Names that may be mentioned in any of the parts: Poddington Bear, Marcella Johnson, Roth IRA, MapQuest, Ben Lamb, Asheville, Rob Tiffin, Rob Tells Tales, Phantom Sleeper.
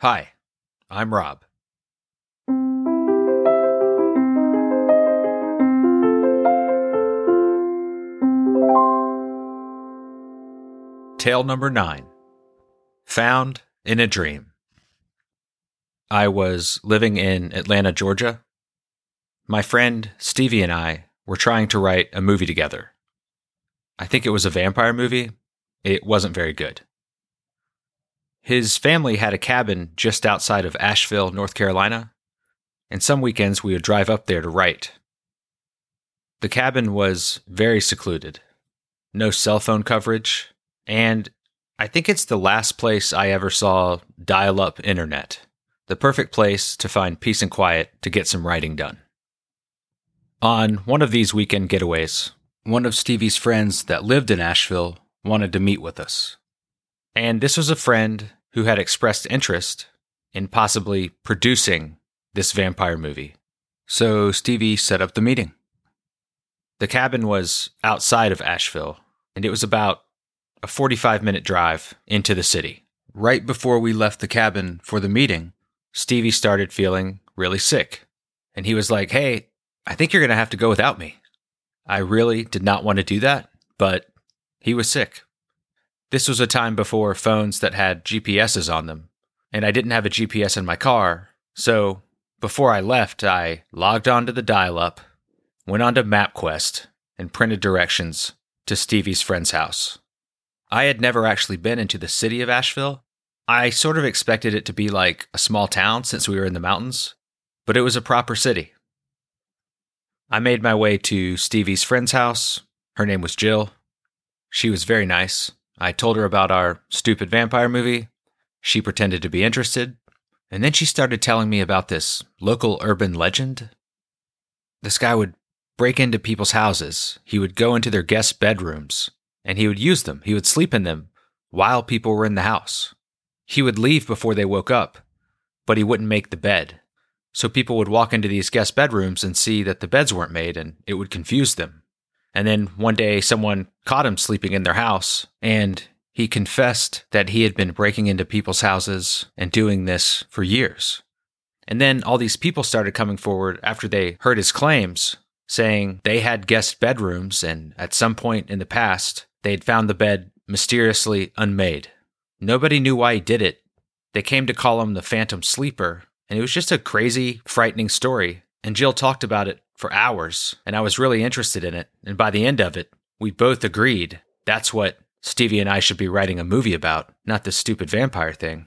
Hi, I'm Rob. Tale number 9. Found in a Dream. I was living in Atlanta, Georgia. My friend Stevie and I were trying to write a movie together. I think it was a vampire movie. It wasn't very good. His family had a cabin just outside of Asheville, North Carolina, and some weekends we would drive up there to write. The cabin was very secluded, no cell phone coverage, and I think it's the last place I ever saw dial-up internet, the perfect place to find peace and quiet to get some writing done. On one of these weekend getaways, one of Stevie's friends that lived in Asheville wanted to meet with us, and this was a friend who had expressed interest in possibly producing this vampire movie. So Stevie set up the meeting. The cabin was outside of Asheville, and it was about a 45-minute drive into the city. Right before we left the cabin for the meeting, Stevie started feeling really sick, and he was like, "Hey, I think you're going to have to go without me." I really did not want to do that, but he was sick. This was a time before phones that had GPSs on them, and I didn't have a GPS in my car, so before I left, I logged onto the dial-up, went onto MapQuest, and printed directions to Stevie's friend's house. I had never actually been into the city of Asheville. I sort of expected it to be like a small town since we were in the mountains, but it was a proper city. I made my way to Stevie's friend's house. Her name was Jill. She was very nice. I told her about our stupid vampire movie. She pretended to be interested, and then she started telling me about this local urban legend. This guy would break into people's houses. He would go into their guests' bedrooms, and he would use them. He would sleep in them while people were in the house. He would leave before they woke up, but he wouldn't make the bed. So people would walk into these guest bedrooms and see that the beds weren't made, and it would confuse them. And then one day someone caught him sleeping in their house, and he confessed that he had been breaking into people's houses and doing this for years. And then all these people started coming forward after they heard his claims, saying they had guest bedrooms, and at some point in the past, they had found the bed mysteriously unmade. Nobody knew why he did it. They came to call him the Phantom Sleeper, and it was just a crazy, frightening story, and Jill talked about it for hours, and I was really interested in it, and by the end of it, we both agreed that's what Stevie and I should be writing a movie about, not this stupid vampire thing.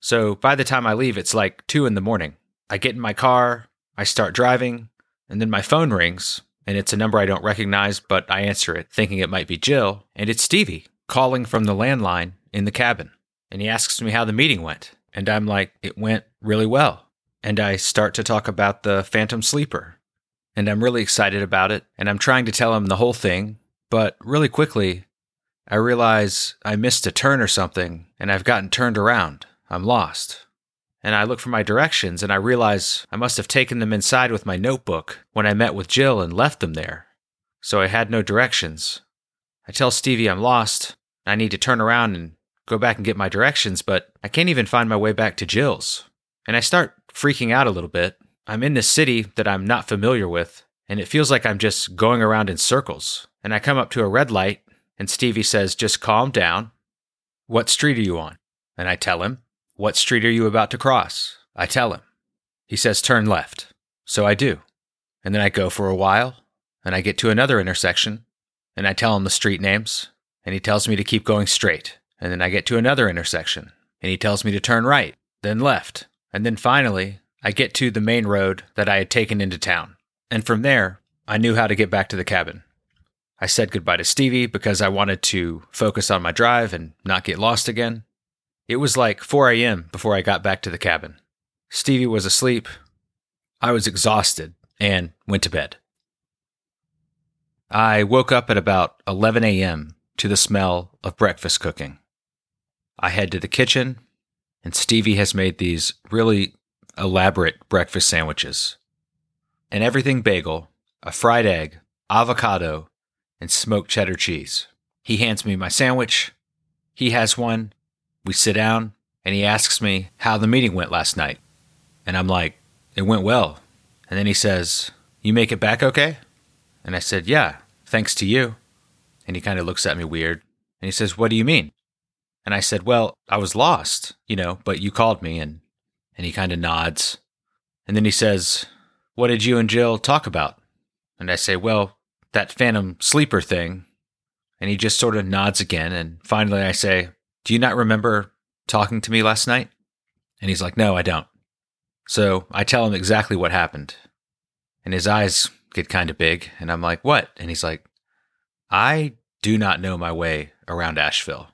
So by the time I leave, it's like 2 a.m. I get in my car, I start driving, and then my phone rings, and it's a number I don't recognize, but I answer it, thinking it might be Jill, and it's Stevie calling from the landline in the cabin, and he asks me how the meeting went, and I'm like, it went really well, and I start to talk about the Phantom Sleeper. And I'm really excited about it, and I'm trying to tell him the whole thing, but really quickly, I realize I missed a turn or something, and I've gotten turned around. I'm lost. And I look for my directions, and I realize I must have taken them inside with my notebook when I met with Jill and left them there. So I had no directions. I tell Stevie I'm lost, I need to turn around and go back and get my directions, but I can't even find my way back to Jill's. And I start freaking out a little bit. I'm in this city that I'm not familiar with, and it feels like I'm just going around in circles. And I come up to a red light, and Stevie says, "Just calm down. What street are you on?" And I tell him, "What street are you about to cross?" I tell him. He says, "Turn left." So I do. And then I go for a while, and I get to another intersection, and I tell him the street names, and he tells me to keep going straight. And then I get to another intersection, and he tells me to turn right, then left, and then finally, I get to the main road that I had taken into town, and from there, I knew how to get back to the cabin. I said goodbye to Stevie because I wanted to focus on my drive and not get lost again. It was like 4 a.m. before I got back to the cabin. Stevie was asleep. I was exhausted and went to bed. I woke up at about 11 a.m. to the smell of breakfast cooking. I head to the kitchen, and Stevie has made these really elaborate breakfast sandwiches. An everything bagel, a fried egg, avocado, and smoked cheddar cheese. He hands me my sandwich. He has one. We sit down. And he asks me how the meeting went last night. And I'm like, it went well. And then he says, you make it back okay? And I said, yeah, thanks to you. And he kind of looks at me weird. And he says, what do you mean? And I said, well, I was lost, but you called me. And he kind of nods. And then he says, what did you and Jill talk about? And I say, well, that Phantom Sleeper thing. And he just sort of nods again. And finally I say, do you not remember talking to me last night? And he's like, no, I don't. So I tell him exactly what happened. And his eyes get kind of big. And I'm like, what? And he's like, I do not know my way around Asheville.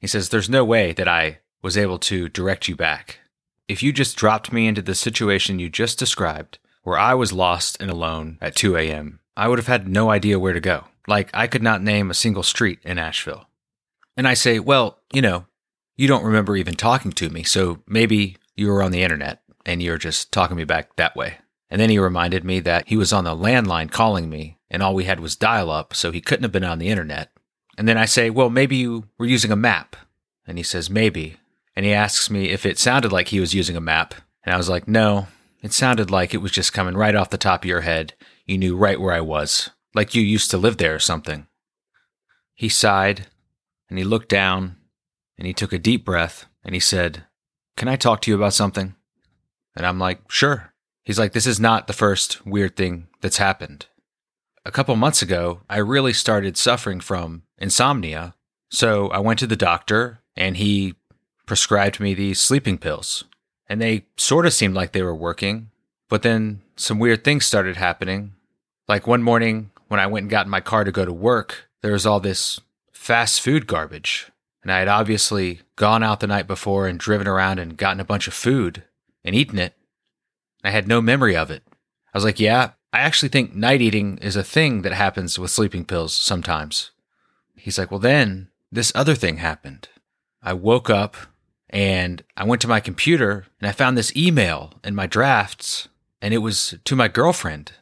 He says, there's no way that I was able to direct you back. If you just dropped me into the situation you just described, where I was lost and alone at 2 a.m., I would have had no idea where to go. Like, I could not name a single street in Asheville. And I say, well, you don't remember even talking to me, so maybe you were on the internet and you're just talking me back that way. And then he reminded me that he was on the landline calling me, and all we had was dial-up, so he couldn't have been on the internet. And then I say, well, maybe you were using a map. And he says, maybe. And he asks me if it sounded like he was using a map. And I was like, no, it sounded like it was just coming right off the top of your head. You knew right where I was, like you used to live there or something. He sighed, and he looked down, and he took a deep breath, and he said, can I talk to you about something? And I'm like, sure. He's like, this is not the first weird thing that's happened. A couple months ago, I really started suffering from insomnia. So I went to the doctor and he prescribed me these sleeping pills. And they sort of seemed like they were working, but then some weird things started happening. Like one morning when I went and got in my car to go to work, there was all this fast food garbage. And I had obviously gone out the night before and driven around and gotten a bunch of food and eaten it. I had no memory of it. I was like, yeah, I actually think night eating is a thing that happens with sleeping pills sometimes. He's like, well, then this other thing happened. I woke up and I went to my computer and I found this email in my drafts, and it was to my girlfriend.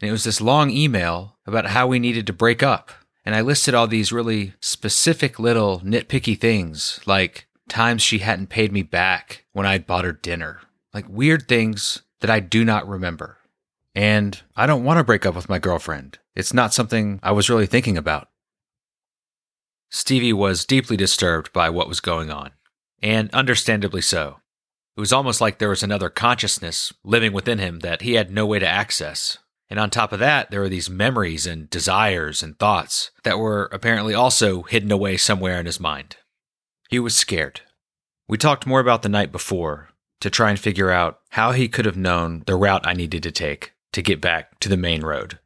And it was this long email about how we needed to break up. And I listed all these really specific little nitpicky things, like times she hadn't paid me back when I'd bought her dinner, like weird things that I do not remember. And I don't want to break up with my girlfriend. It's not something I was really thinking about. Stevie was deeply disturbed by what was going on, and understandably so. It was almost like there was another consciousness living within him that he had no way to access. And on top of that, there were these memories and desires and thoughts that were apparently also hidden away somewhere in his mind. He was scared. We talked more about the night before, to try and figure out how he could have known the route I needed to take to get back to the main road.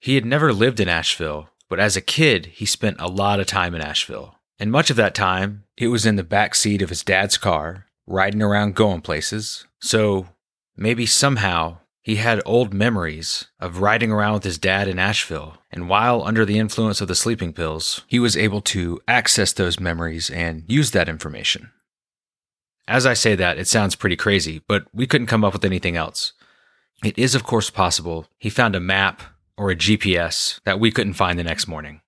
He had never lived in Asheville, but as a kid, he spent a lot of time in Asheville. And much of that time, it was in the back seat of his dad's car, riding around going places. So maybe somehow he had old memories of riding around with his dad in Asheville. And while under the influence of the sleeping pills, he was able to access those memories and use that information. As I say that, it sounds pretty crazy, but we couldn't come up with anything else. It is, of course, possible he found a map or a GPS that we couldn't find the next morning.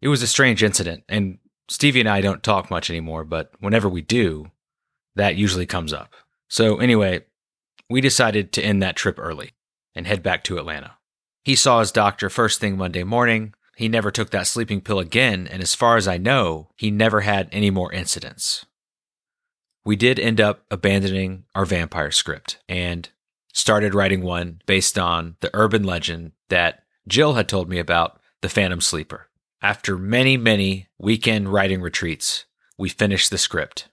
It was a strange incident, and Stevie and I don't talk much anymore, but whenever we do, that usually comes up. So anyway, we decided to end that trip early and head back to Atlanta. He saw his doctor first thing Monday morning. He never took that sleeping pill again, and as far as I know, he never had any more incidents. We did end up abandoning our vampire script and started writing one based on the urban legend that Jill had told me about, the Phantom Sleeper. After many, many weekend writing retreats, we finished the script.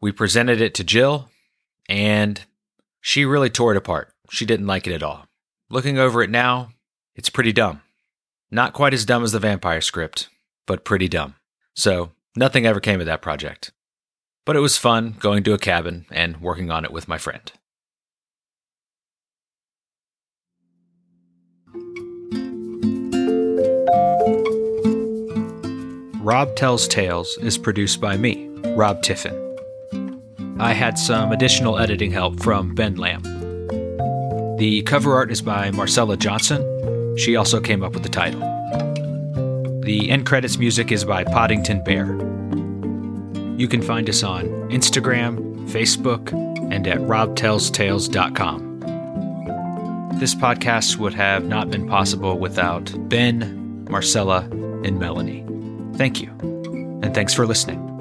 We presented it to Jill, and she really tore it apart. She didn't like it at all. Looking over it now, it's pretty dumb. Not quite as dumb as the vampire script, but pretty dumb. So nothing ever came of that project. But it was fun going to a cabin and working on it with my friend. Rob Tells Tales is produced by me, Rob Tiffin. I had some additional editing help from Ben Lamb. The cover art is by Marcella Johnson. She also came up with the title. The end credits music is by Poddington Bear. You can find us on Instagram, Facebook, and at robtellstales.com. This podcast would have not been possible without Ben, Marcella, and Melanie. Thank you, and thanks for listening.